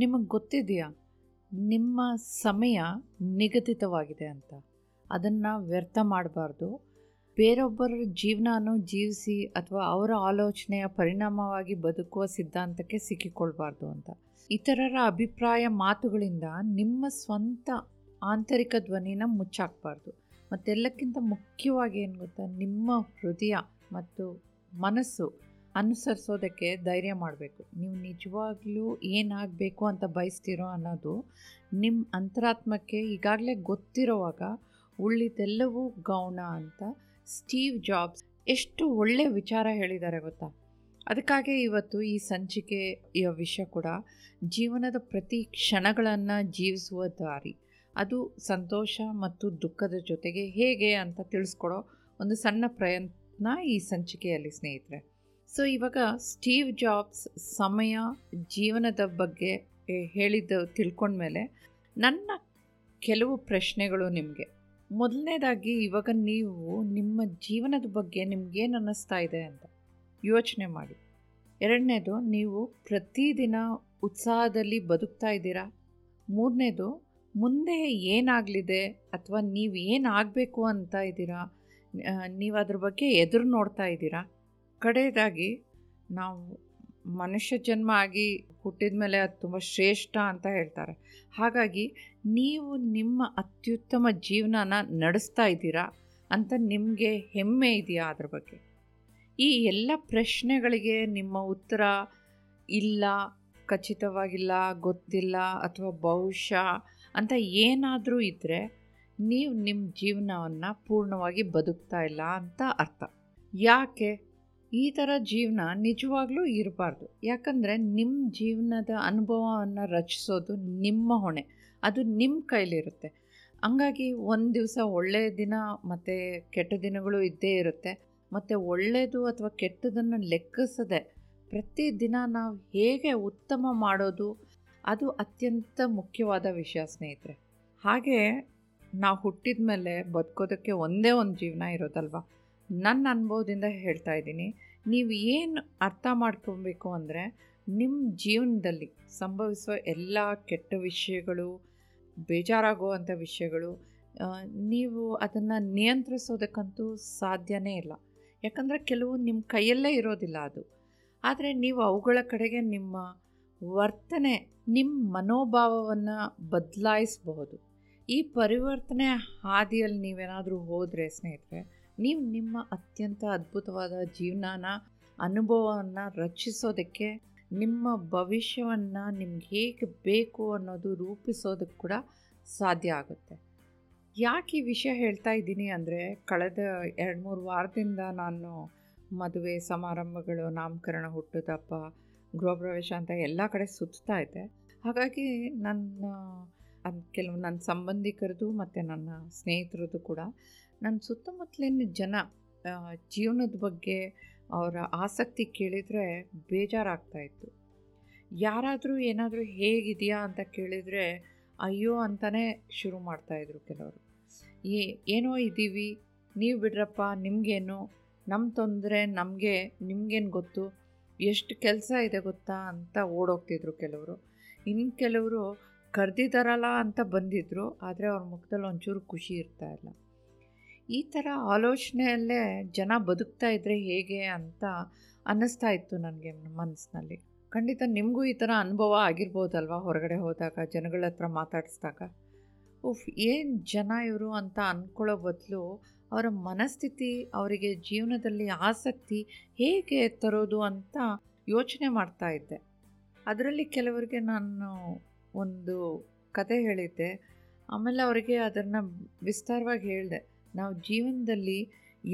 ನಿಮಗೆ ಗೊತ್ತಿದೆಯಾ ನಿಮ್ಮ ಸಮಯ ನಿಗದಿತವಾಗಿದೆ ಅಂತ? ಅದನ್ನು ವ್ಯರ್ಥ ಮಾಡಬಾರ್ದು. ಬೇರೊಬ್ಬರ ಜೀವನವನ್ನು ಜೀವಿಸಿ ಅಥವಾ ಅವರ ಆಲೋಚನೆಯ ಪರಿಣಾಮವಾಗಿ ಬದುಕುವ ಸಿದ್ಧಾಂತಕ್ಕೆ ಸಿಕ್ಕಿಕೊಳ್ಬಾರ್ದು ಅಂತ. ಇತರರ ಅಭಿಪ್ರಾಯ ಮಾತುಗಳಿಂದ ನಿಮ್ಮ ಸ್ವಂತ ಆಂತರಿಕ ಧ್ವನಿನ ಮುಚ್ಚಾಕಬಾರ್ದು. ಮತ್ತೆಲ್ಲಕ್ಕಿಂತ ಮುಖ್ಯವಾಗಿ ಏನು ಗೊತ್ತಾ, ನಿಮ್ಮ ಹೃದಯ ಮತ್ತು ಮನಸ್ಸು ಅನುಸರಿಸೋದಕ್ಕೆ ಧೈರ್ಯ ಮಾಡಬೇಕು. ನೀವು ನಿಜವಾಗ್ಲೂ ಏನಾಗಬೇಕು ಅಂತ ಬಯಸ್ತೀರೋ ಅನ್ನೋದು ನಿಮ್ಮ ಅಂತರಾತ್ಮಕ್ಕೆ ಈಗಾಗಲೇ ಗೊತ್ತಿರೋವಾಗ ಉಳಿದೆಲ್ಲವೂ ಗೌಣ ಅಂತ ಸ್ಟೀವ್ ಜಾಬ್ಸ್ ಎಷ್ಟು ಒಳ್ಳೆಯ ವಿಚಾರ ಹೇಳಿದ್ದಾರೆ ಗೊತ್ತಾ. ಅದಕ್ಕಾಗಿ ಇವತ್ತು ಈ ಸಂಚಿಕೆಯ ವಿಷಯ ಕೂಡ ಜೀವನದ ಪ್ರತಿ ಕ್ಷಣಗಳನ್ನು ಜೀವಿಸುವ ದಾರಿ, ಅದು ಸಂತೋಷ ಮತ್ತು ದುಃಖದ ಜೊತೆಗೆ ಹೇಗೆ ಅಂತ ತಿಳಿಸ್ಕೊಡೋ ಒಂದು ಸಣ್ಣ ಪ್ರಯತ್ನ ಈ ಸಂಚಿಕೆಯಲ್ಲಿ ಸ್ನೇಹಿತರೆ. ಸೊ ಇವಾಗ ಸ್ಟೀವ್ ಜಾಬ್ಸ್ ಸಮಯ ಜೀವನದ ಬಗ್ಗೆ ಹೇಳಿದ್ದು ತಿಳ್ಕೊಂಡ್ಮೇಲೆ ನನ್ನ ಕೆಲವು ಪ್ರಶ್ನೆಗಳು ನಿಮಗೆ. ಮೊದಲನೇದಾಗಿ, ಇವಾಗ ನೀವು ನಿಮ್ಮ ಜೀವನದ ಬಗ್ಗೆ ನಿಮಗೇನು ಅನ್ನಿಸ್ತಾ ಇದೆ ಅಂತ ಯೋಚನೆ ಮಾಡಿ. ಎರಡನೇದು, ನೀವು ಪ್ರತಿದಿನ ಉತ್ಸಾಹದಲ್ಲಿ ಬದುಕ್ತಾ ಇದ್ದೀರಾ? ಮೂರನೇದು, ಮುಂದೆ ಏನಾಗಲಿದೆ ಅಥವಾ ನೀವು ಏನಾಗಬೇಕು ಅಂತ ಇದ್ದೀರಾ? ನೀವು ಅದ್ರ ಬಗ್ಗೆ ಎದುರು ನೋಡ್ತಾ ಇದ್ದೀರಾ? ಕಡೆಯದಾಗಿ, ನಾವು ಮನುಷ್ಯ ಜನ್ಮ ಆಗಿ ಹುಟ್ಟಿದ ಮೇಲೆ ಅದು ತುಂಬ ಶ್ರೇಷ್ಠ ಅಂತ ಹೇಳ್ತಾರೆ. ಹಾಗಾಗಿ ನೀವು ನಿಮ್ಮ ಅತ್ಯುತ್ತಮ ಜೀವನನ ನಡೆಸ್ತಾ ಇದ್ದೀರಾ ಅಂತ ನಿಮಗೆ ಹೆಮ್ಮೆ ಇದೆಯಾ ಅದ್ರ ಬಗ್ಗೆ? ಈ ಎಲ್ಲ ಪ್ರಶ್ನೆಗಳಿಗೆ ನಿಮ್ಮ ಉತ್ತರ ಇಲ್ಲ, ಖಚಿತವಾಗಿಲ್ಲ, ಗೊತ್ತಿಲ್ಲ ಅಥವಾ ಬಹುಶಃ ಅಂತ ಏನಾದರೂ ಇದ್ದರೆ ನೀವು ನಿಮ್ಮ ಜೀವನವನ್ನು ಪೂರ್ಣವಾಗಿ ಬದುಕ್ತಾ ಇಲ್ಲ ಅಂತ ಅರ್ಥ. ಯಾಕೆ ಈ ಥರ ಜೀವನ ನಿಜವಾಗ್ಲೂ ಇರಬಾರ್ದು. ಯಾಕಂದರೆ ನಿಮ್ಮ ಜೀವನದ ಅನುಭವವನ್ನು ರಚಿಸೋದು ನಿಮ್ಮ ಹೊಣೆ, ಅದು ನಿಮ್ಮ ಕೈಲಿರುತ್ತೆ. ಹಂಗಾಗಿ ಒಂದು ದಿವಸ ಒಳ್ಳೆಯ ದಿನ ಮತ್ತು ಕೆಟ್ಟ ದಿನಗಳು ಇದ್ದೇ ಇರುತ್ತೆ. ಮತ್ತು ಒಳ್ಳೆಯದು ಅಥವಾ ಕೆಟ್ಟದನ್ನು ಲೆಕ್ಕಿಸದೆ ಪ್ರತಿದಿನ ನಾವು ಹೇಗೆ ಉತ್ತಮ ಮಾಡೋದು, ಅದು ಅತ್ಯಂತ ಮುಖ್ಯವಾದ ವಿಷಯ ಸ್ನೇಹಿತರೆ. ಹಾಗೆ ನಾವು ಹುಟ್ಟಿದ ಮೇಲೆ ಬದುಕೋದಕ್ಕೆ ಒಂದೇ ಒಂದು ಜೀವನ ಇರೋದಲ್ವ. ನನ್ನ ಅನುಭವದಿಂದ ಹೇಳ್ತಾ ಇದ್ದೀನಿ, ನೀವು ಏನು ಅರ್ಥ ಮಾಡ್ಕೊಬೇಕು ಅಂದರೆ ನಿಮ್ಮ ಜೀವನದಲ್ಲಿ ಸಂಭವಿಸುವ ಎಲ್ಲ ಕೆಟ್ಟ ವಿಷಯಗಳು, ಬೇಜಾರಾಗುವಂಥ ವಿಷಯಗಳು, ನೀವು ಅದನ್ನು ನಿಯಂತ್ರಿಸೋದಕ್ಕಂತೂ ಸಾಧ್ಯವೇ ಇಲ್ಲ. ಯಾಕಂದರೆ ಕೆಲವು ನಿಮ್ಮ ಕೈಯಲ್ಲೇ ಇರೋದಿಲ್ಲ ಅದು. ಆದರೆ ನೀವು ಅವುಗಳ ಕಡೆಗೆ ನಿಮ್ಮ ವರ್ತನೆ, ನಿಮ್ಮ ಮನೋಭಾವವನ್ನು ಬದಲಾಯಿಸಬಹುದು. ಈ ಪರಿವರ್ತನೆ ಹಾದಿಯಲ್ಲಿ ನೀವೇನಾದರೂ ಹೋದರೆ ಸ್ನೇಹಿತರೆ, ನೀವು ನಿಮ್ಮ ಅತ್ಯಂತ ಅದ್ಭುತವಾದ ಜೀವನನ ಅನುಭವವನ್ನು ರಚಿಸೋದಕ್ಕೆ, ನಿಮ್ಮ ಭವಿಷ್ಯವನ್ನು ನಿಮ್ಗೆ ಹೇಗೆ ಬೇಕು ಅನ್ನೋದು ರೂಪಿಸೋದಕ್ಕೆ ಕೂಡ ಸಾಧ್ಯ ಆಗುತ್ತೆ. ಯಾಕೆ ಈ ವಿಷಯ ಹೇಳ್ತಾ ಇದ್ದೀನಿ ಅಂದರೆ, ಕಳೆದ 2-3 ವಾರದಿಂದ ನಾನು ಮದುವೆ ಸಮಾರಂಭಗಳು, ನಾಮಕರಣ, ಹುಟ್ಟುದಪ್ಪ, ಗೃಹಪ್ರವೇಶ ಅಂತ ಎಲ್ಲ ಕಡೆ ಸುತ್ತಾ ಇದ್ದೆ. ಹಾಗಾಗಿ ಕೆಲವು ನನ್ನ ಸಂಬಂಧಿಕರದು ಮತ್ತು ನನ್ನ ಸ್ನೇಹಿತರದ್ದು ಕೂಡ ನನ್ನ ಸುತ್ತಮುತ್ತಲಿನ ಜನ ಜೀವನದ ಬಗ್ಗೆ ಅವರ ಆಸಕ್ತಿ ಕೇಳಿದರೆ ಬೇಜಾರಾಗ್ತಾಯಿತ್ತು. ಯಾರಾದರೂ ಏನಾದರೂ ಹೇಗಿದೆಯಾ ಅಂತ ಕೇಳಿದರೆ ಅಯ್ಯೋ ಅಂತಲೇ ಶುರು ಮಾಡ್ತಾಯಿದ್ರು ಕೆಲವರು. ಏನೋ ಇದ್ದೀವಿ, ನೀವು ಬಿಡ್ರಪ್ಪ, ನಿಮಗೇನು, ನಮ್ಮ ತೊಂದರೆ ನಮಗೆ, ನಿಮಗೇನು ಗೊತ್ತು, ಎಷ್ಟು ಕೆಲಸ ಇದೆ ಗೊತ್ತಾ ಅಂತ ಓಡೋಗ್ತಿದ್ರು ಕೆಲವರು. ಇನ್ನು ಕೆಲವರು ಕರೆದಿದ್ದಾರಲ್ಲ ಅಂತ ಬಂದಿದ್ದರು, ಆದರೆ ಅವ್ರ ಮುಖದಲ್ಲಿ ಒಂಚೂರು ಖುಷಿ ಇರ್ತಾ ಇಲ್ಲ. ಈ ಥರ ಆಲೋಚನೆಯಲ್ಲೇ ಜನ ಬದುಕ್ತಾ ಇದ್ದರೆ ಹೇಗೆ ಅಂತ ಅನ್ನಿಸ್ತಾ ಇತ್ತು ನನಗೆ ಮನಸ್ಸಿನಲ್ಲಿ. ಖಂಡಿತ ನಿಮಗೂ ಈ ಥರ ಅನುಭವ ಆಗಿರ್ಬೋದಲ್ವ, ಹೊರಗಡೆ ಹೋದಾಗ ಜನಗಳ ಹತ್ರ ಮಾತಾಡಿಸಿದಾಗ ಏನು ಜನ ಇವರು ಅಂತ ಅಂದ್ಕೊಳ್ಳೋ ಬದಲು ಅವರ ಮನಸ್ಥಿತಿ, ಅವರಿಗೆ ಜೀವನದಲ್ಲಿ ಆಸಕ್ತಿ ಹೇಗೆ ತರೋದು ಅಂತ ಯೋಚನೆ ಮಾಡ್ತಾ ಇದ್ದೆ. ಅದರಲ್ಲಿ ಕೆಲವರಿಗೆ ನಾನು ಒಂದು ಕತೆ ಹೇಳಿದ್ದೆ, ಆಮೇಲೆ ಅವರಿಗೆ ಅದನ್ನು ವಿಸ್ತಾರವಾಗಿ ಹೇಳಿದೆ. ನಾವು ಜೀವನದಲ್ಲಿ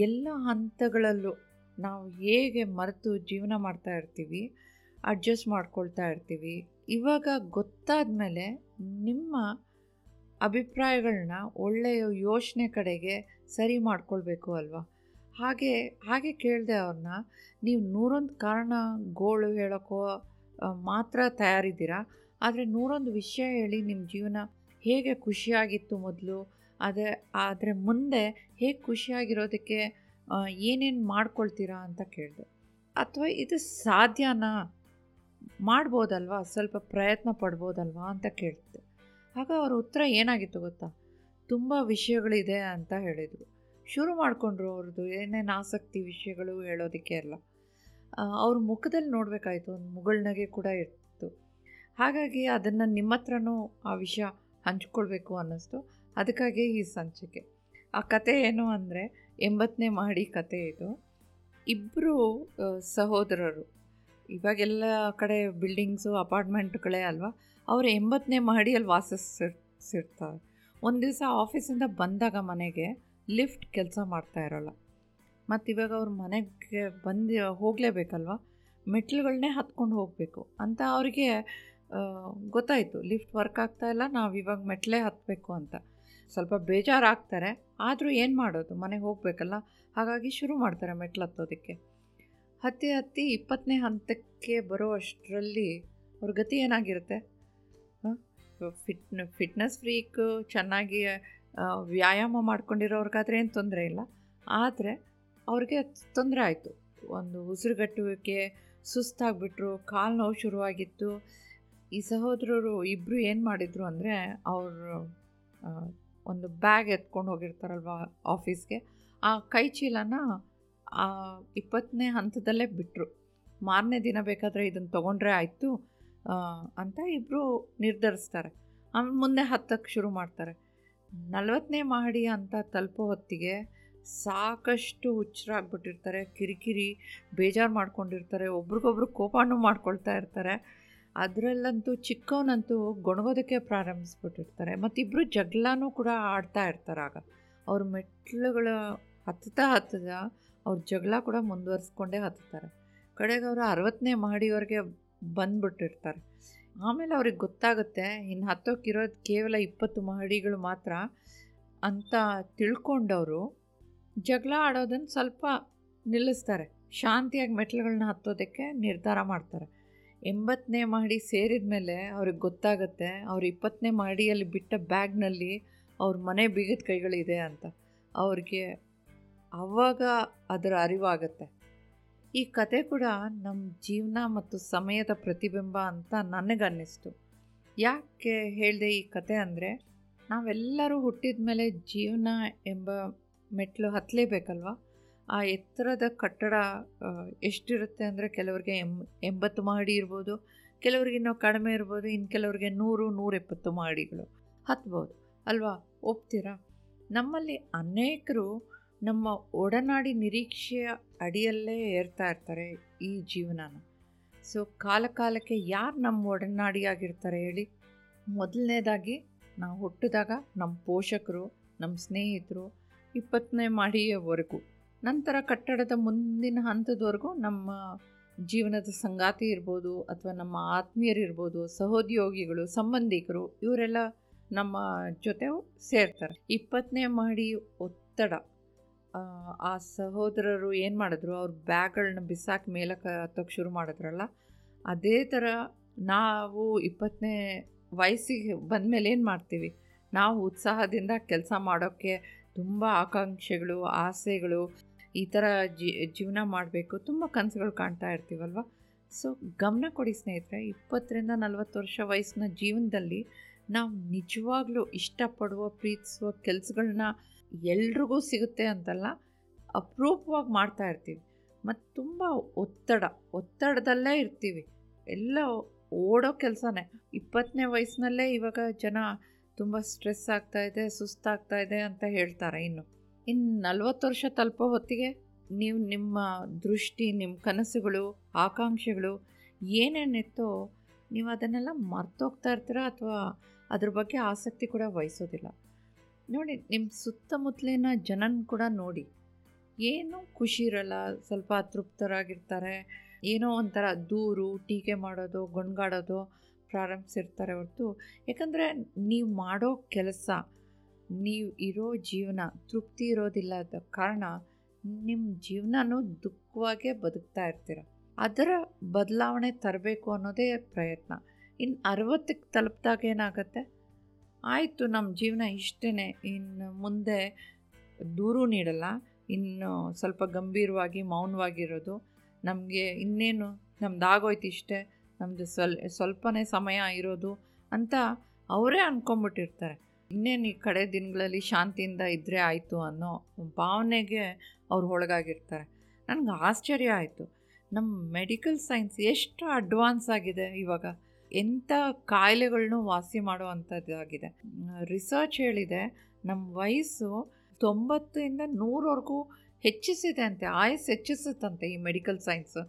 ಎಲ್ಲ ಹಂತಗಳಲ್ಲೂ ನಾವು ಹೇಗೆ ಮರೆತು ಜೀವನ ಮಾಡ್ತಾ ಇರ್ತೀವಿ, ಅಡ್ಜಸ್ಟ್ ಮಾಡ್ಕೊಳ್ತಾ ಇರ್ತೀವಿ. ಇವಾಗ ಗೊತ್ತಾದ ಮೇಲೆ ನಿಮ್ಮ ಅಭಿಪ್ರಾಯಗಳನ್ನ ಒಳ್ಳೆಯ ಯೋಚನೆ ಕಡೆಗೆ ಸರಿ ಮಾಡ್ಕೊಳ್ಬೇಕು ಅಲ್ವಾ. ಹಾಗೆ ಕೇಳಿದೆ ಅವ್ರನ್ನ, ನೀವು 100 ಕಾರಣ ಗೋಳು ಹೇಳೋಕ್ಕೋ ಮಾತ್ರ ತಯಾರಿದ್ದೀರಾ, ಆದರೆ 100 ವಿಷಯ ಹೇಳಿ ನಿಮ್ಮ ಜೀವನ ಹೇಗೆ ಖುಷಿಯಾಗಿತ್ತು ಮೊದಲು, ಆದರೆ ಮುಂದೆ ಹೇಗೆ ಖುಷಿಯಾಗಿರೋದಕ್ಕೆ ಏನೇನು ಮಾಡ್ಕೊಳ್ತೀರಾ ಅಂತ ಕೇಳಿದೆ. ಅಥವಾ ಇದು ಸಾಧ್ಯನಾ? ಮಾಡ್ಬೋದಲ್ವಾ, ಸ್ವಲ್ಪ ಪ್ರಯತ್ನ ಪಡ್ಬೋದಲ್ವಾ ಅಂತ ಕೇಳ್ತಿದ್ದೆ. ಆಗ ಅವ್ರ ಉತ್ತರ ಏನಾಗಿತ್ತು ಗೊತ್ತಾ, ತುಂಬ ವಿಷಯಗಳಿದೆ ಅಂತ ಹೇಳಿದರು. ಶುರು ಮಾಡಿಕೊಂಡ್ರು ಅವ್ರದ್ದು ಏನೇನು ಆಸಕ್ತಿ ವಿಷಯಗಳು ಹೇಳೋದಕ್ಕೆ ಎಲ್ಲ. ಅವ್ರ ಮುಖದಲ್ಲಿ ನೋಡಬೇಕಾಯ್ತು, ಒಂದು ಮುಗಳನಗೆ ಕೂಡ ಇರ್ತಿತ್ತು. ಹಾಗಾಗಿ ಅದನ್ನು ನಿಮ್ಮ ಹತ್ರನೂ ಆ ವಿಷಯ ಹಂಚ್ಕೊಳ್ಬೇಕು ಅನ್ನಿಸ್ತು. ಅದಕ್ಕಾಗಿ ಈ ಸಂಚಿಕೆ. ಆ ಕತೆ ಏನು ಅಂದರೆ 80ನೇ ಮಹಡಿ ಕತೆ ಇದು. ಇಬ್ಬರು ಸಹೋದರರು, ಇವಾಗೆಲ್ಲ ಕಡೆ ಬಿಲ್ಡಿಂಗ್ಸು ಅಪಾರ್ಟ್ಮೆಂಟ್ಗಳೇ ಅಲ್ವಾ, ಅವರು 80ನೇ ಮಹಡಿಯಲ್ಲಿ ವಾಸಿಸಿರ್ತಾರೆ. ಒಂದು ದಿವಸ ಆಫೀಸಿಂದ ಬಂದಾಗ ಮನೆಗೆ ಲಿಫ್ಟ್ ಕೆಲಸ ಮಾಡ್ತಾ ಇರೋಲ್ಲ, ಮತ್ತು ಇವಾಗ ಅವ್ರ ಮನೆಗೆ ಬಂದು ಹೋಗಲೇಬೇಕಲ್ವ, ಮೆಟ್ಲುಗಳನ್ನೇ ಹತ್ಕೊಂಡು ಹೋಗಬೇಕು ಅಂತ ಅವರಿಗೆ ಗೊತ್ತಾಯಿತು. ಲಿಫ್ಟ್ ವರ್ಕ್ ಆಗ್ತಾಯಿಲ್ಲ, ನಾವು ಇವಾಗ ಮೆಟ್ಲೇ ಹತ್ತಬೇಕು ಅಂತ ಸ್ವಲ್ಪ ಬೇಜಾರಾಗ್ತಾರೆ. ಆದರೂ ಏನು ಮಾಡೋದು, ಮನೆಗೆ ಹೋಗಬೇಕಲ್ಲ, ಹಾಗಾಗಿ ಶುರು ಮಾಡ್ತಾರೆ ಮೆಟ್ಲು ಹತ್ತೋದಕ್ಕೆ. ಹತ್ತಿ 20ನೇ ಹಂತಕ್ಕೆ ಬರೋ ಅಷ್ಟರಲ್ಲಿ ಅವ್ರ ಗತಿ ಏನಾಗಿರುತ್ತೆ. ಫಿಟ್ನೆಸ್ ಫ್ರೀಕು, ಚೆನ್ನಾಗಿ ವ್ಯಾಯಾಮ ಮಾಡ್ಕೊಂಡಿರೋರ್ಗಾದ್ರೆ ಏನು ತೊಂದರೆ ಇಲ್ಲ, ಆದರೆ ಅವ್ರಿಗೆ ತೊಂದರೆ ಆಯಿತು. ಒಂದು ಉಸಿರುಗಟ್ಟುವಿಕೆ, ಸುಸ್ತಾಗಿಬಿಟ್ರು, ಕಾಲು ನೋವು ಶುರುವಾಗಿತ್ತು. ಈ ಸಹೋದರರು ಇಬ್ಬರು ಏನು ಮಾಡಿದರು ಅಂದರೆ, ಅವರು ಒಂದು ಬ್ಯಾಗ್ ಎತ್ಕೊಂಡು ಹೋಗಿರ್ತಾರಲ್ವ ಆಫೀಸ್ಗೆ, ಆ ಕೈ ಚೀಲನ 20ನೇ ಹಂತದಲ್ಲೇ ಬಿಟ್ಟರು. ಮಾರನೇ ದಿನ ಬೇಕಾದರೆ ಇದನ್ನು ತೊಗೊಂಡ್ರೆ ಆಯಿತು ಅಂತ ಇಬ್ಬರು ನಿರ್ಧರಿಸ್ತಾರೆ. ಆಮೇಲೆ ಮುಂದೆ ಹತ್ತಕ್ಕೆ ಶುರು ಮಾಡ್ತಾರೆ. 40ನೇ ಮಹಡಿ ಅಂತ ತಲುಪೋ ಹೊತ್ತಿಗೆ ಸಾಕಷ್ಟು ಹುಚ್ಚರಾಗ್ಬಿಟ್ಟಿರ್ತಾರೆ, ಕಿರಿಕಿರಿ ಬೇಜಾರು ಮಾಡ್ಕೊಂಡಿರ್ತಾರೆ, ಒಬ್ರಿಗೊಬ್ರು ಕೋಪನೂ ಮಾಡ್ಕೊಳ್ತಾ ಇರ್ತಾರೆ. ಅದರಲ್ಲಂತೂ ಚಿಕ್ಕವನಂತೂ ಗೊಣಗೋದಕ್ಕೆ ಪ್ರಾರಂಭಿಸ್ಬಿಟ್ಟಿರ್ತಾರೆ. ಮತ್ತಿಬ್ಬರು ಜಗಳನೂ ಕೂಡ ಆಡ್ತಾ ಇರ್ತಾರೆ. ಆಗ ಅವ್ರ ಮೆಟ್ಲುಗಳ ಹತ್ತದ ಅವ್ರ ಜಗಳ ಕೂಡ ಮುಂದುವರಿಸ್ಕೊಂಡೇ ಹತ್ತಾರೆ. ಕಡೆಗೆ ಅವರು 60ನೇ ಮಹಡಿವರೆಗೆ ಬಂದ್ಬಿಟ್ಟಿರ್ತಾರೆ. ಆಮೇಲೆ ಅವ್ರಿಗೆ ಗೊತ್ತಾಗುತ್ತೆ ಇನ್ನು ಹತ್ತೋಕ್ಕಿರೋದು ಕೇವಲ 20 ಮಹಡಿಗಳು ಮಾತ್ರ ಅಂತ ತಿಳ್ಕೊಂಡವರು ಜಗಳ ಆಡೋದನ್ನು ಸ್ವಲ್ಪ ನಿಲ್ಲಿಸ್ತಾರೆ. ಶಾಂತಿಯಾಗಿ ಮೆಟ್ಲುಗಳನ್ನ ಹತ್ತೋದಕ್ಕೆ ನಿರ್ಧಾರ ಮಾಡ್ತಾರೆ. 80ನೇ ಮಹಡಿ ಸೇರಿದ ಮೇಲೆ ಅವ್ರಿಗೆ ಗೊತ್ತಾಗುತ್ತೆ ಅವ್ರು 20ನೇ ಮಹಡಿಯಲ್ಲಿ ಬಿಟ್ಟ ಬ್ಯಾಗ್ನಲ್ಲಿ ಅವ್ರ ಮನೆ ಬೀಗದ ಕೈಗಳಿದೆ ಅಂತ ಅವ್ರಿಗೆ ಆವಾಗ ಅದರ ಅರಿವಾಗುತ್ತೆ. ಈ ಕತೆ ಕೂಡ ನಮ್ಮ ಜೀವನ ಮತ್ತು ಸಮಯದ ಪ್ರತಿಬಿಂಬ ಅಂತ ನನಗನ್ನಿಸ್ತು. ಯಾಕೆ ಹೇಳಿದೆ ಈ ಕತೆ ಅಂದರೆ, ನಾವೆಲ್ಲರೂ ಹುಟ್ಟಿದ ಮೇಲೆ ಜೀವನ ಎಂಬ ಮೆಟ್ಲು ಹತ್ತಲೇಬೇಕಲ್ವ. ಆ ಎತ್ತರದ ಕಟ್ಟಡ ಎಷ್ಟಿರುತ್ತೆ ಅಂದರೆ ಕೆಲವರಿಗೆ 80 ಮಹಡಿ ಇರ್ಬೋದು, ಕೆಲವ್ರಿಗೆ ಇನ್ನೂ ಕಡಿಮೆ ಇರ್ಬೋದು, ಇನ್ನು ಕೆಲವ್ರಿಗೆ 100-120 ಮಹಡಿಗಳು ಹತ್ಬೋದು ಅಲ್ವಾ, ಒಪ್ತೀರಾ? ನಮ್ಮಲ್ಲಿ ಅನೇಕರು ನಮ್ಮ ಒಡನಾಡಿ ನಿರೀಕ್ಷೆಯ ಅಡಿಯಲ್ಲೇ ಏರ್ತಾ ಇರ್ತಾರೆ ಈ ಜೀವನನ. ಸೊ ಕಾಲಕಾಲಕ್ಕೆ ಯಾರು ನಮ್ಮ ಒಡನಾಡಿಯಾಗಿರ್ತಾರೆ ಹೇಳಿ? ಮೊದಲನೇದಾಗಿ ನಾವು ಹುಟ್ಟಿದಾಗ ನಮ್ಮ ಪೋಷಕರು, ನಮ್ಮ ಸ್ನೇಹಿತರು, 20ನೇ ಮಹಡಿಯವರೆಗೂ. ನಂತರ ಕಟ್ಟಡದ ಮುಂದಿನ ಹಂತದವರೆಗೂ ನಮ್ಮ ಜೀವನದ ಸಂಗಾತಿ ಇರ್ಬೋದು, ಅಥವಾ ನಮ್ಮ ಆತ್ಮೀಯರಿರ್ಬೋದು, ಸಹೋದ್ಯೋಗಿಗಳು, ಸಂಬಂಧಿಕರು, ಇವರೆಲ್ಲ ನಮ್ಮ ಜೊತೆ ಸೇರ್ತಾರೆ. 20ನೇ ಮಹಡಿ ಒತ್ತಡ. ಆ ಸಹೋದರರು ಏನು ಮಾಡಿದ್ರು, ಅವ್ರ ಬ್ಯಾಗ್ಗಳನ್ನ ಬಿಸಾಕಿ ಮೇಲಕ್ಕೆ ಹತ್ತೋಕ್ಕೆ ಶುರು ಮಾಡಿದ್ರಲ್ಲ, ಅದೇ ಥರ ನಾವು 20ನೇ ವಯಸ್ಸಿಗೆ ಬಂದಮೇಲೆ ಏನು ಮಾಡ್ತೀವಿ, ನಾವು ಉತ್ಸಾಹದಿಂದ ಕೆಲಸ ಮಾಡೋಕ್ಕೆ ತುಂಬ ಆಕಾಂಕ್ಷೆಗಳು, ಆಸೆಗಳು, ಈ ಥರ ಜೀವನ ಮಾಡಬೇಕು, ತುಂಬ ಕನಸುಗಳು ಕಾಣ್ತಾ ಇರ್ತೀವಲ್ವ. ಸೊ ಗಮನ ಕೊಡಿ ಸ್ನೇಹಿತರೆ, 20-40 ವರ್ಷ ವಯಸ್ಸಿನ ಜೀವನದಲ್ಲಿ ನಾವು ನಿಜವಾಗ್ಲೂ ಇಷ್ಟಪಡುವ, ಪ್ರೀತಿಸುವ ಕೆಲಸಗಳನ್ನ ಎಲ್ರಿಗೂ ಸಿಗುತ್ತೆ ಅಂತಲ್ಲ, ಅಪರೂಪವಾಗಿ ಮಾಡ್ತಾ ಇರ್ತೀವಿ. ಮತ್ತು ತುಂಬ ಒತ್ತಡದಲ್ಲೇ ಇರ್ತೀವಿ, ಎಲ್ಲ ಓಡೋ ಕೆಲಸನೇ. 20ನೇ ವಯಸ್ಸಿನಲ್ಲೇ ಇವಾಗ ಜನ ತುಂಬ ಸ್ಟ್ರೆಸ್ ಆಗ್ತಾಯಿದೆ, ಸುಸ್ತಾಗ್ತಾಯಿದೆ ಅಂತ ಹೇಳ್ತಾರೆ. ಇನ್ನು 40 ವರ್ಷ ತಲುಪೋ ಹೊತ್ತಿಗೆ ನೀವು ನಿಮ್ಮ ದೃಷ್ಟಿ, ನಿಮ್ಮ ಕನಸುಗಳು, ಆಕಾಂಕ್ಷೆಗಳು ಏನೇನಿತ್ತೋ ನೀವು ಅದನ್ನೆಲ್ಲ ಮರ್ತೋಗ್ತಾ ಇರ್ತೀರ, ಅಥವಾ ಅದ್ರ ಬಗ್ಗೆ ಆಸಕ್ತಿ ಕೂಡ ವಹಿಸೋದಿಲ್ಲ. ನೋಡಿ, ನಿಮ್ಮ ಸುತ್ತಮುತ್ತಲಿನ ಜನನ ಕೂಡ ನೋಡಿ, ಏನೂ ಖುಷಿ ಇರಲ್ಲ, ಸ್ವಲ್ಪ ಅತೃಪ್ತರಾಗಿರ್ತಾರೆ, ಏನೋ ಒಂಥರ ದೂರು, ಟೀಕೆ ಮಾಡೋದು, ಗೊಣ್ಗಾಡೋದು ಪ್ರಾರಂಭಿಸಿರ್ತಾರೆ ಹೊರತು. ಯಾಕಂದರೆ ನೀವು ಮಾಡೋ ಕೆಲಸ, ನೀವು ಇರೋ ಜೀವನ ತೃಪ್ತಿ ಇರೋದಿಲ್ಲ. ಅದ ಕಾರಣ ನಿಮ್ಮ ಜೀವನನೂ ದುಃಖವಾಗೇ ಬದುಕ್ತಾ ಇರ್ತೀರ. ಅದರ ಬದಲಾವಣೆ ತರಬೇಕು ಅನ್ನೋದೇ ಪ್ರಯತ್ನ. ಇನ್ನು 60ಕ್ಕೆ ತಲುಪಿದಾಗ ಏನಾಗುತ್ತೆ, ಆಯಿತು ನಮ್ಮ ಜೀವನ ಇಷ್ಟೇ, ಇನ್ನು ಮುಂದೆ ದೂರು ನೀಡಲ್ಲ, ಇನ್ನು ಸ್ವಲ್ಪ ಗಂಭೀರವಾಗಿ ಮೌನವಾಗಿರೋದು, ನಮಗೆ ಇನ್ನೇನು ನಮ್ದು ಆಗೋಯ್ತು ಇಷ್ಟೇ, ನಮಗೆ ಸ್ವಲ್ಪನೇ ಸಮಯ ಇರೋದು ಅಂತ ಅವರೇ ಅಂದ್ಕೊಂಬಿಟ್ಟಿರ್ತಾರೆ. ಇನ್ನೇನು ಈ ಕಡೆ ದಿನಗಳಲ್ಲಿ ಶಾಂತಿಯಿಂದ ಇದ್ದರೆ ಆಯಿತು ಅನ್ನೋ ಭಾವನೆಗೆ ಅವ್ರು ಒಳಗಾಗಿರ್ತಾರೆ. ನನಗೆ ಆಶ್ಚರ್ಯ ಆಯಿತು, ನಮ್ಮ ಮೆಡಿಕಲ್ ಸೈನ್ಸ್ ಎಷ್ಟು ಅಡ್ವಾನ್ಸ್ ಆಗಿದೆ ಇವಾಗ, ಎಂಥ ಕಾಯಿಲೆಗಳನ್ನೂ ವಾಸಿ ಮಾಡುವಂಥದ್ದಾಗಿದೆ. ರಿಸರ್ಚ್ ಹೇಳಿದೆ ನಮ್ಮ ವಯಸ್ಸು 90 ಇಂದ 100ವರೆಗೂ ಹೆಚ್ಚಿಸಿದೆ ಅಂತೆ, ಆಯಸ್ಸು ಹೆಚ್ಚಿಸುತ್ತಂತೆ ಈ ಮೆಡಿಕಲ್ ಸೈನ್ಸ್.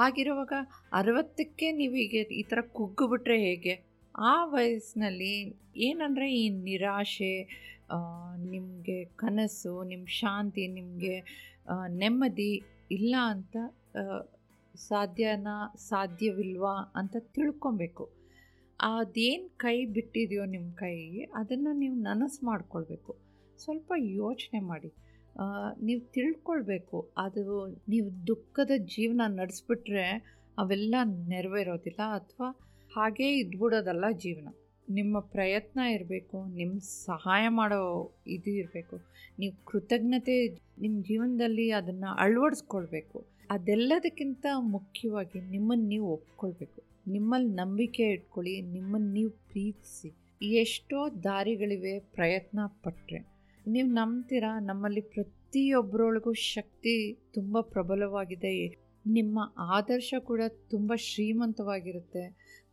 ಹಾಗಿರುವಾಗ 60ಕ್ಕೆ ನೀವೀಗ ಈ ಥರ ಕುಗ್ಗಿಬಿಟ್ರೆ ಹೇಗೆ? ಆ ವಯಸ್ಸಿನಲ್ಲಿ ಏನಂದರೆ ಈ ನಿರಾಶೆ, ನಿಮಗೆ ಕನಸು, ನಿಮ್ಮ ಶಾಂತಿ, ನಿಮಗೆ ನೆಮ್ಮದಿ ಇಲ್ಲ ಅಂತ ಸಾಧ್ಯವಿಲ್ವಾ ಅಂತ ತಿಳ್ಕೊಬೇಕು. ಅದೇನು ಕೈ ಬಿಟ್ಟಿದೆಯೋ ನಿಮ್ಮ ಕೈ, ಅದನ್ನು ನೀವು ನನಸು ಮಾಡಿಕೊಳ್ಬೇಕು. ಸ್ವಲ್ಪ ಯೋಚನೆ ಮಾಡಿ, ನೀವು ತಿಳ್ಕೊಳ್ಬೇಕು. ಅದು ನೀವು ದುಃಖದ ಜೀವನ ನಡೆಸ್ಬಿಟ್ರೆ ಅವೆಲ್ಲ ನೆರವೇರೋದಿಲ್ಲ, ಅಥವಾ ಹಾಗೇ ಇದ್ಬಿಡೋದಲ್ಲ ಜೀವನ. ನಿಮ್ಮ ಪ್ರಯತ್ನ ಇರಬೇಕು, ನಿಮ್ಮ ಸಹಾಯ ಮಾಡೋ ಇದು ಇರಬೇಕು, ನೀವು ಕೃತಜ್ಞತೆ ನಿಮ್ಮ ಜೀವನದಲ್ಲಿ ಅದನ್ನು ಅಳವಡಿಸ್ಕೊಳ್ಬೇಕು. ಅದೆಲ್ಲದಕ್ಕಿಂತ ಮುಖ್ಯವಾಗಿ ನಿಮ್ಮನ್ನು ನೀವು ಒಪ್ಕೊಳ್ಬೇಕು, ನಿಮ್ಮಲ್ಲಿ ನಂಬಿಕೆ ಇಟ್ಕೊಳ್ಳಿ, ನಿಮ್ಮನ್ನು ನೀವು ಪ್ರೀತಿಸಿ. ಎಷ್ಟೋ ದಾರಿಗಳಿವೆ ಪ್ರಯತ್ನ ಪಟ್ಟರೆ. ನೀವು ನಂಬ್ತೀರಾ? ನಮ್ಮಲ್ಲಿ ಪ್ರತಿಯೊಬ್ಬರೊಳಗೂ ಶಕ್ತಿ ತುಂಬ ಪ್ರಬಲವಾಗಿದೆ. ನಿಮ್ಮ ಆದರ್ಶ ಕೂಡ ತುಂಬ ಶ್ರೀಮಂತವಾಗಿರುತ್ತೆ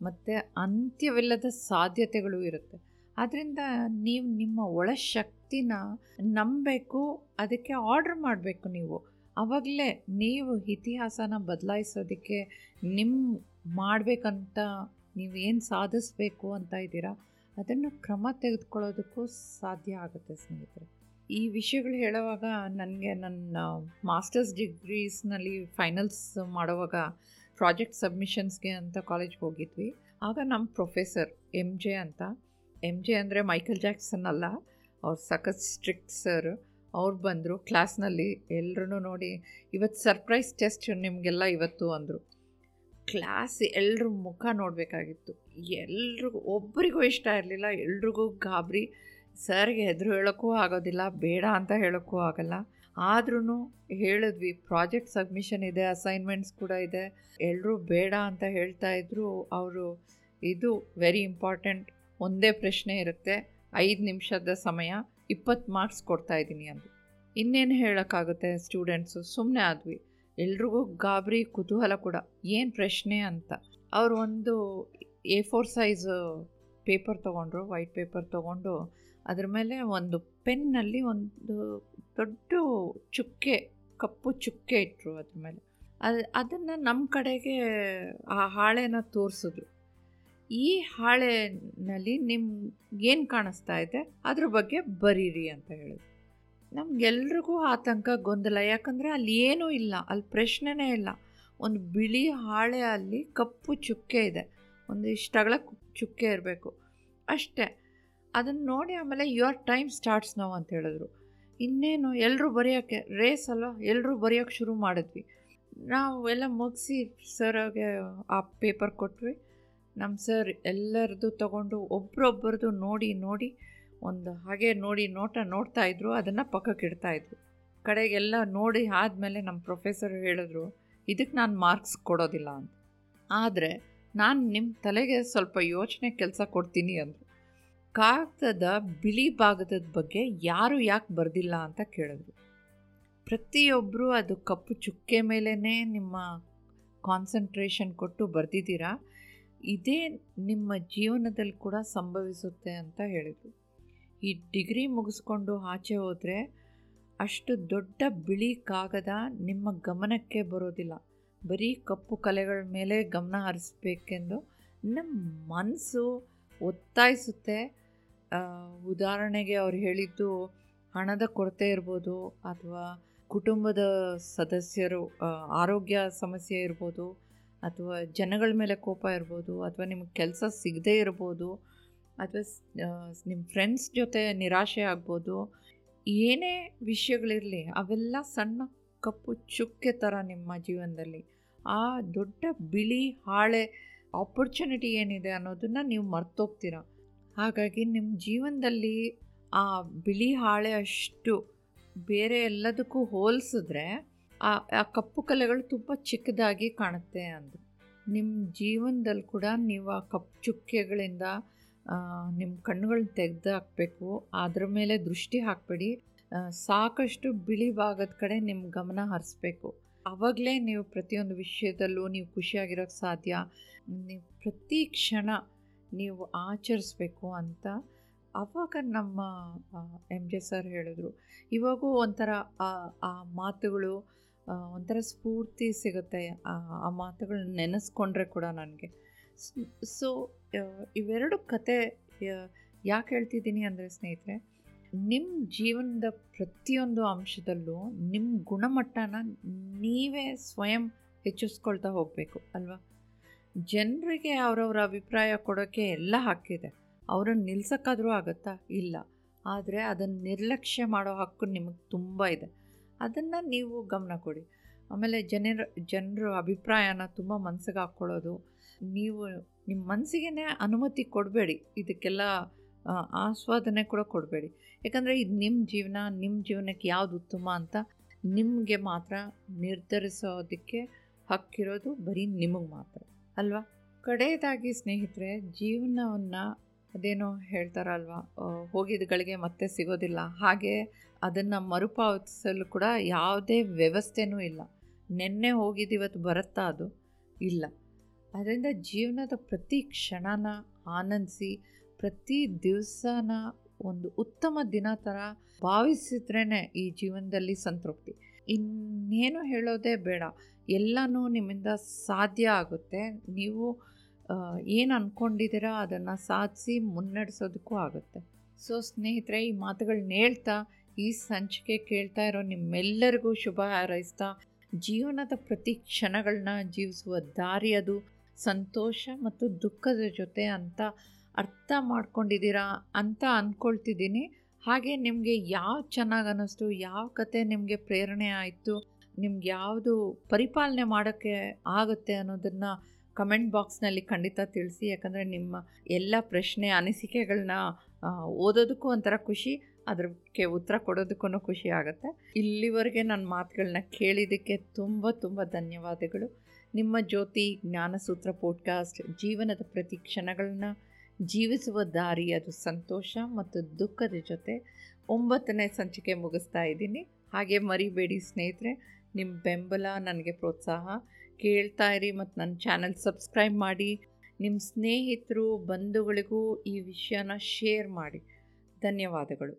ಮತ್ತು ಅಂತ್ಯವಿಲ್ಲದ ಸಾಧ್ಯತೆಗಳು ಇರುತ್ತೆ. ಆದ್ದರಿಂದ ನೀವು ನಿಮ್ಮ ಒಳ ಶಕ್ತಿನ ನಂಬಬೇಕು, ಅದಕ್ಕೆ ಆರ್ಡರ್ ಮಾಡಬೇಕು ನೀವು. ಆವಾಗಲೇ ನೀವು ಇತಿಹಾಸನ ಬದಲಾಯಿಸೋದಕ್ಕೆ, ನಿಮ್ಮ ಮಾಡಬೇಕಂತ ನೀವೇನು ಸಾಧಿಸಬೇಕು ಅಂತ ಇದ್ದೀರಾ ಅದನ್ನು ಕ್ರಮ ತೆಗೆದುಕೊಳ್ಳೋದಕ್ಕೂ ಸಾಧ್ಯ ಆಗುತ್ತೆ ಸ್ನೇಹಿತರೆ. ಈ ವಿಷಯಗಳು ಹೇಳುವಾಗ ನನಗೆ ನನ್ನ ಮಾಸ್ಟರ್ಸ್ ಡಿಗ್ರೀಸ್ನಲ್ಲಿ ಫೈನಲ್ಸ್ ಮಾಡುವಾಗ ಪ್ರಾಜೆಕ್ಟ್ ಸಬ್ಮಿಷನ್ಸ್ಗೆ ಅಂತ ಕಾಲೇಜ್ಗೆ ಹೋಗಿದ್ವಿ. ಆಗ ನಮ್ಮ ಪ್ರೊಫೆಸರ್ ಎಮ್ ಜೆ ಅಂದರೆ ಮೈಕಲ್ ಜಾಕ್ಸನ್ ಅಲ್ಲ, ಅವ್ರು ಸಖತ್ ಸ್ಟ್ರಿಕ್ಟ್ ಸರ್. ಅವ್ರು ಬಂದರು ಕ್ಲಾಸ್ನಲ್ಲಿ, ಎಲ್ಲರೂ ನೋಡಿ ಇವತ್ತು ಸರ್ಪ್ರೈಸ್ ಟೆಸ್ಟ್ ನಿಮಗೆಲ್ಲ ಇವತ್ತು ಅಂದರು. ಕ್ಲಾಸ್ ಎಲ್ರ ಮುಖ ನೋಡಬೇಕಾಗಿತ್ತು, ಎಲ್ರಿಗೂ ಒಬ್ಬರಿಗೂ ಇಷ್ಟ ಇರಲಿಲ್ಲ, ಎಲ್ರಿಗೂ ಗಾಬರಿ. ಸರ್ಗೆ ಹೆದರು ಹೇಳೋಕ್ಕೂ ಆಗೋದಿಲ್ಲ, ಬೇಡ ಅಂತ ಹೇಳೋಕ್ಕೂ ಆಗೋಲ್ಲ. ಆದ್ರೂ ಹೇಳಿದ್ವಿ, ಪ್ರಾಜೆಕ್ಟ್ ಸಬ್ಮಿಷನ್ ಇದೆ, ಅಸೈನ್ಮೆಂಟ್ಸ್ ಕೂಡ ಇದೆ. ಎಲ್ಲರೂ ಬೇಡ ಅಂತ ಹೇಳ್ತಾಯಿದ್ರು ಅವರು. ಇದು ವೆರಿ ಇಂಪಾರ್ಟೆಂಟ್, ಒಂದೇ ಪ್ರಶ್ನೆ ಇರುತ್ತೆ, 5 ನಿಮಿಷದ ಸಮಯ, 20 ಮಾರ್ಕ್ಸ್ ಕೊಡ್ತಾಯಿದ್ದೀನಿ ಅಂದರು. ಇನ್ನೇನು ಹೇಳೋಕ್ಕಾಗುತ್ತೆ, ಸ್ಟೂಡೆಂಟ್ಸು ಸುಮ್ಮನೆ ಆದ್ವಿ. ಎಲ್ರಿಗೂ ಗಾಬರಿ, ಕುತೂಹಲ ಕೂಡ, ಏನು ಪ್ರಶ್ನೆ ಅಂತ. ಅವರು ಒಂದು A4 size ಪೇಪರ್ ತೊಗೊಂಡ್ರು, ವೈಟ್ ಪೇಪರ್ ತೊಗೊಂಡು ಅದ್ರ ಮೇಲೆ ಒಂದು ಪೆನ್ನಲ್ಲಿ ಒಂದು ದೊಡ್ಡ ಚುಕ್ಕೆ, ಕಪ್ಪು ಚುಕ್ಕೆ ಇಟ್ಟರು ಅದ್ರ ಮೇಲೆ. ಅದನ್ನು ನಮ್ಮ ಕಡೆಗೆ ಆ ಹಾಳೆನ ತೋರಿಸಿದ್ರು. ಈ ಹಾಳೆನಲ್ಲಿ ನಿಮ್ಗೇನು ಕಾಣಿಸ್ತಾ ಇದೆ ಅದ್ರ ಬಗ್ಗೆ ಬರೀರಿ ಅಂತ ಹೇಳಿದ್ರು. ನಮಗೆಲ್ರಿಗೂ ಆತಂಕ, ಗೊಂದಲ. ಯಾಕಂದರೆ ಅಲ್ಲಿ ಏನೂ ಇಲ್ಲ, ಅಲ್ಲಿ ಪ್ರಶ್ನೆನೇ ಇಲ್ಲ. ಒಂದು ಬಿಳಿ ಹಾಳೆ, ಅಲ್ಲಿ ಕಪ್ಪು ಚುಕ್ಕೆ ಇದೆ, ಒಂದು ಇಷ್ಟಗಳ ಚುಕ್ಕೆ ಇರಬೇಕು ಅಷ್ಟೇ. ಅದನ್ನು ನೋಡಿ ಆಮೇಲೆ ಯುವರ್ ಟೈಮ್ ಸ್ಟಾರ್ಟ್ಸ್ ನಾವು ಅಂತ ಹೇಳಿದ್ರು. ಇನ್ನೇನು, ಎಲ್ಲರೂ ಬರೆಯೋಕ್ಕೆ ರೇಸ್ ಅಲ್ವಾ, ಎಲ್ಲರೂ ಬರೆಯೋಕ್ಕೆ ಶುರು ಮಾಡಿದ್ವಿ. ನಾವು ಎಲ್ಲ ಮುಗಿಸಿ ಸರ್ಗೆ ಆ ಪೇಪರ್ ಕೊಟ್ವಿ. ನಮ್ಮ ಸರ್ ಎಲ್ಲರದ್ದು ತಗೊಂಡು ಒಬ್ಬರೊಬ್ಬರದ್ದು ನೋಡಿ ನೋಡಿ ಒಂದು ಹಾಗೆ ನೋಡಿ ನೋಡ್ತಾಯಿದ್ರು, ಅದನ್ನು ಪಕ್ಕಕ್ಕೆ ಇಡ್ತಾಯಿದ್ರು. ಕಡೆಗೆಲ್ಲ ನೋಡಿ ಆದಮೇಲೆ ನಮ್ಮ ಪ್ರೊಫೆಸರ್ ಹೇಳಿದ್ರು, ಇದಕ್ಕೆ ನಾನು ಮಾರ್ಕ್ಸ್ ಕೊಡೋದಿಲ್ಲ ಅಂತ, ಆದರೆ ನಾನು ನಿಮ್ಮ ತಲೆಗೆ ಸ್ವಲ್ಪ ಯೋಚನೆ ಕೆಲಸ ಕೊಡ್ತೀನಿ ಅಂದರು. ಕಾಗದದ ಬಿಳಿ ಭಾಗದ ಬಗ್ಗೆ ಯಾರು ಯಾಕೆ ಬರೆದಿಲ್ಲ ಅಂತ ಕೇಳಿದ್ರು. ಪ್ರತಿಯೊಬ್ಬರು ಅದು ಕಪ್ಪು ಚುಕ್ಕೆ ಮೇಲೇ ನಿಮ್ಮ ಕಾನ್ಸಂಟ್ರೇಷನ್ ಕೊಟ್ಟು ಬರೆದಿದ್ದೀರಾ, ಇದೇ ನಿಮ್ಮ ಜೀವನದಲ್ಲಿ ಕೂಡ ಸಂಭವಿಸುತ್ತೆ ಅಂತ ಹೇಳಿದರು. ಈ ಡಿಗ್ರಿ ಮುಗಿಸ್ಕೊಂಡು ಆಚೆ ಹೋದರೆ ಅಷ್ಟು ದೊಡ್ಡ ಬಿಳಿ ಕಾಗದ ನಿಮ್ಮ ಗಮನಕ್ಕೆ ಬರೋದಿಲ್ಲ, ಬರೀ ಕಪ್ಪು ಕಲೆಗಳ ಮೇಲೆ ಗಮನ ಹರಿಸಬೇಕೆಂದು ನಮ್ಮ ಮನಸ್ಸು ಒತ್ತಾಯಿಸುತ್ತೆ. ಉದಾಹರಣೆಗೆ ಅವ್ರು ಹೇಳಿದ್ದು ಹಣದ ಕೊರತೆ ಇರ್ಬೋದು, ಅಥವಾ ಕುಟುಂಬದ ಸದಸ್ಯರು ಆರೋಗ್ಯ ಸಮಸ್ಯೆ ಇರ್ಬೋದು, ಅಥವಾ ಜನಗಳ ಮೇಲೆ ಕೋಪ ಇರ್ಬೋದು, ಅಥವಾ ನಿಮಗೆ ಕೆಲಸ ಸಿಗದೇ ಇರ್ಬೋದು, ಅಥವಾ ನಿಮ್ಮ ಫ್ರೆಂಡ್ಸ್ ಜೊತೆ ನಿರಾಶೆ ಆಗ್ಬೋದು. ಏನೇ ವಿಷಯಗಳಿರಲಿ ಅವೆಲ್ಲ ಸಣ್ಣ ಕಪ್ಪು ಚುಕ್ಕೆ ಥರ ನಿಮ್ಮ ಜೀವನದಲ್ಲಿ. ಆ ದೊಡ್ಡ ಬಿಳಿ ಹಾಳೆ ಆಪರ್ಚುನಿಟಿ ಏನಿದೆ ಅನ್ನೋದನ್ನು ನೀವು ಮರ್ತೋಗ್ತೀರ. ಹಾಗಾಗಿ ನಿಮ್ಮ ಜೀವನದಲ್ಲಿ ಆ ಬಿಳಿ ಹಾಳೆ ಅಷ್ಟು ಬೇರೆ ಎಲ್ಲದಕ್ಕೂ ಹೋಲಿಸಿದ್ರೆ ಆ ಕಪ್ಪು ಕಲೆಗಳು ತುಂಬ ಚಿಕ್ಕದಾಗಿ ಕಾಣುತ್ತೆ ಅಂದರು. ನಿಮ್ಮ ಜೀವನದಲ್ಲಿ ಕೂಡ ನೀವು ಆ ಕಪ್ಪು ಚುಕ್ಕೆಗಳಿಂದ ನಿಮ್ಮ ಕಣ್ಣುಗಳನ್ನ ತೆಗೆದಾಕಬೇಕು. ಅದ್ರ ಮೇಲೆ ದೃಷ್ಟಿ ಹಾಕಬೇಡಿ, ಸಾಕಷ್ಟು ಬಿಳಿ ಭಾಗದ ಕಡೆ ನಿಮ್ಮ ಗಮನ ಹರಿಸ್ಬೇಕು. ಆವಾಗಲೇ ನೀವು ಪ್ರತಿಯೊಂದು ವಿಷಯದಲ್ಲೂ ನೀವು ಖುಷಿಯಾಗಿರೋಕ್ಕೆ ಸಾಧ್ಯ. ನೀವು ಪ್ರತಿ ಕ್ಷಣ ನೀವು ಆಚರಿಸ್ಬೇಕು ಅಂತ ಆವಾಗ ನಮ್ಮ MJ ಸರ್ ಹೇಳಿದ್ರು. ಇವಾಗೂ ಒಂಥರ ಆ ಮಾತುಗಳು ಒಂಥರ ಸ್ಫೂರ್ತಿ ಸಿಗುತ್ತೆ, ಆ ಮಾತುಗಳನ್ನ ನೆನೆಸ್ಕೊಂಡ್ರೆ ಕೂಡ ನನಗೆ. ಸೊ ಇವೆರಡು ಕತೆ ಯಾಕೆ ಹೇಳ್ತಿದ್ದೀನಿ ಅಂದರೆ ಸ್ನೇಹಿತರೆ, ನಿಮ್ಮ ಜೀವನದ ಪ್ರತಿಯೊಂದು ಅಂಶದಲ್ಲೂ ನಿಮ್ಮ ಗುಣಮಟ್ಟನ ನೀವೇ ಸ್ವಯಂ ಹೆಚ್ಚಿಸ್ಕೊಳ್ತಾ ಹೋಗಬೇಕು ಅಲ್ವಾ. ಜನರಿಗೆ ಅವರವರ ಅಭಿಪ್ರಾಯ ಕೊಡೋಕ್ಕೆ ಎಲ್ಲ ಹಕ್ಕಿದೆ, ಅವರನ್ನು ನಿಲ್ಸೋಕ್ಕಾದರೂ ಆಗುತ್ತಾ? ಇಲ್ಲ. ಆದರೆ ಅದನ್ನು ನಿರ್ಲಕ್ಷ್ಯ ಮಾಡೋ ಹಕ್ಕು ನಿಮಗೆ ತುಂಬ ಇದೆ, ಅದನ್ನು ನೀವು ಗಮನ ಕೊಡಿ. ಆಮೇಲೆ ಜನರ ಅಭಿಪ್ರಾಯನ ತುಂಬ ಮನಸ್ಸಿಗೆ ಹಾಕ್ಕೊಳ್ಳೋದು, ನೀವು ನಿಮ್ಮ ಮನಸ್ಸಿಗೆ ಅನುಮತಿ ಕೊಡಬೇಡಿ, ಇದಕ್ಕೆಲ್ಲ ಆಸ್ವಾದನೆ ಕೂಡ ಕೊಡಬೇಡಿ. ಯಾಕಂದರೆ ಇದು ನಿಮ್ಮ ಜೀವನಕ್ಕೆ ಯಾವುದು ಉತ್ತಮ ಅಂತ ನಿಮಗೆ ಮಾತ್ರ ನಿರ್ಧರಿಸೋದಕ್ಕೆ ಹಕ್ಕಿರೋದು ಬರೀ ನಿಮಗೆ ಮಾತ್ರ ಅಲ್ವಾ. ಕಡೆಯದಾಗಿ ಸ್ನೇಹಿತರೆ, ಜೀವನವನ್ನು ಅದೇನೋ ಹೇಳ್ತಾರಲ್ವ, ಹೋಗಿದ್ದಗಳಿಗೆ ಮತ್ತೆ ಸಿಗೋದಿಲ್ಲ, ಹಾಗೆ ಅದನ್ನು ಮರುಪಾವತಿಸಲು ಕೂಡ ಯಾವುದೇ ವ್ಯವಸ್ಥೆನೂ ಇಲ್ಲ. ನೆನ್ನೆ ಹೋಗಿದ್ದಿವತ್ತು ಬರುತ್ತಾ? ಅದು ಇಲ್ಲ. ಅದರಿಂದ ಜೀವನದ ಪ್ರತಿ ಕ್ಷಣನ ಆನಂದಿಸಿ, ಪ್ರತಿ ದಿವಸನ ಒಂದು ಉತ್ತಮ ದಿನ ಥರ ಭಾವಿಸಿದ್ರೇ ಈ ಜೀವನದಲ್ಲಿ ಸಂತೃಪ್ತಿ. ಇನ್ನೇನು ಹೇಳೋದೇ ಬೇಡ, ಎಲ್ಲನೂ ನಿಮ್ಮಿಂದ ಸಾಧ್ಯ ಆಗುತ್ತೆ. ನೀವು ಏನು ಅಂದ್ಕೊಂಡಿದ್ದೀರಾ ಅದನ್ನು ಸಾಧಿಸಿ ಮುನ್ನಡೆಸೋದಕ್ಕೂ ಆಗುತ್ತೆ. ಸೊ ಸ್ನೇಹಿತರೆ, ಈ ಮಾತುಗಳನ್ನ ಹೇಳ್ತಾ, ಈ ಸಂಚಿಕೆ ಕೇಳ್ತಾ ಇರೋ ನಿಮ್ಮೆಲ್ಲರಿಗೂ ಶುಭ ಹಾರೈಸ್ತಾ, ಜೀವನದ ಪ್ರತಿ ಕ್ಷಣಗಳನ್ನ ಜೀವಿಸುವ ದಾರಿ ಅದು ಸಂತೋಷ ಮತ್ತು ದುಃಖದ ಜೊತೆ ಅಂತ ಅರ್ಥ ಮಾಡ್ಕೊಂಡಿದ್ದೀರಾ ಅಂತ ಅಂದ್ಕೊಳ್ತಿದ್ದೀನಿ. ಹಾಗೆ ನಿಮಗೆ ಯಾವ ಚೆನ್ನಾಗಿ ಅನ್ನಿಸ್ತು, ಯಾವ ಕತೆ ನಿಮಗೆ ಪ್ರೇರಣೆ ಆಯಿತು, ನಿಮ್ಗೆ ಯಾವುದು ಪರಿಪಾಲನೆ ಮಾಡೋಕ್ಕೆ ಆಗುತ್ತೆ ಅನ್ನೋದನ್ನು ಕಮೆಂಟ್ ಬಾಕ್ಸ್ನಲ್ಲಿ ಖಂಡಿತ ತಿಳಿಸಿ. ಯಾಕಂದರೆ ನಿಮ್ಮ ಎಲ್ಲ ಪ್ರಶ್ನೆ ಅನಿಸಿಕೆಗಳನ್ನ ಓದೋದಕ್ಕೂ ಒಂಥರ ಖುಷಿ, ಅದಕ್ಕೆ ಉತ್ತರ ಕೊಡೋದಕ್ಕೂ ಖುಷಿ ಆಗುತ್ತೆ. ಇಲ್ಲಿವರೆಗೆ ನನ್ನ ಮಾತುಗಳನ್ನ ಕೇಳಿದ್ದಕ್ಕೆ ತುಂಬ ತುಂಬ ಧನ್ಯವಾದಗಳು. ನಿಮ್ಮ ಜ್ಯೋತಿ ಜ್ಞಾನಸೂತ್ರ ಪಾಡ್ಕಾಸ್ಟ್, ಜೀವನದ ಪ್ರತಿ ಕ್ಷಣಗಳನ್ನ ಜೀವಿಸುವ ದಾರಿ ಅದು ಸಂತೋಷ ಮತ್ತು ದುಃಖದ ಜೊತೆ 9ನೇ ಸಂಚಿಕೆ ಮುಗಿಸ್ತಾ ಇದ್ದೀನಿ. ಹಾಗೆ ಮರಿಬೇಡಿ ಸ್ನೇಹಿತರೆ, ನಿಮ್ಮ ಬೆಂಬಲ ನನಗೆ ಪ್ರೋತ್ಸಾಹ. ಕೇಳ್ತಾ ಇರಿ ಮತ್ತು ನನ್ನ ಚಾನಲ್ ಸಬ್ಸ್ಕ್ರೈಬ್ ಮಾಡಿ. ನಿಮ್ಮ ಸ್ನೇಹಿತರು ಬಂಧುಗಳಿಗೂ ಈ ವಿಷಯನ ಶೇರ್ ಮಾಡಿ. ಧನ್ಯವಾದಗಳು.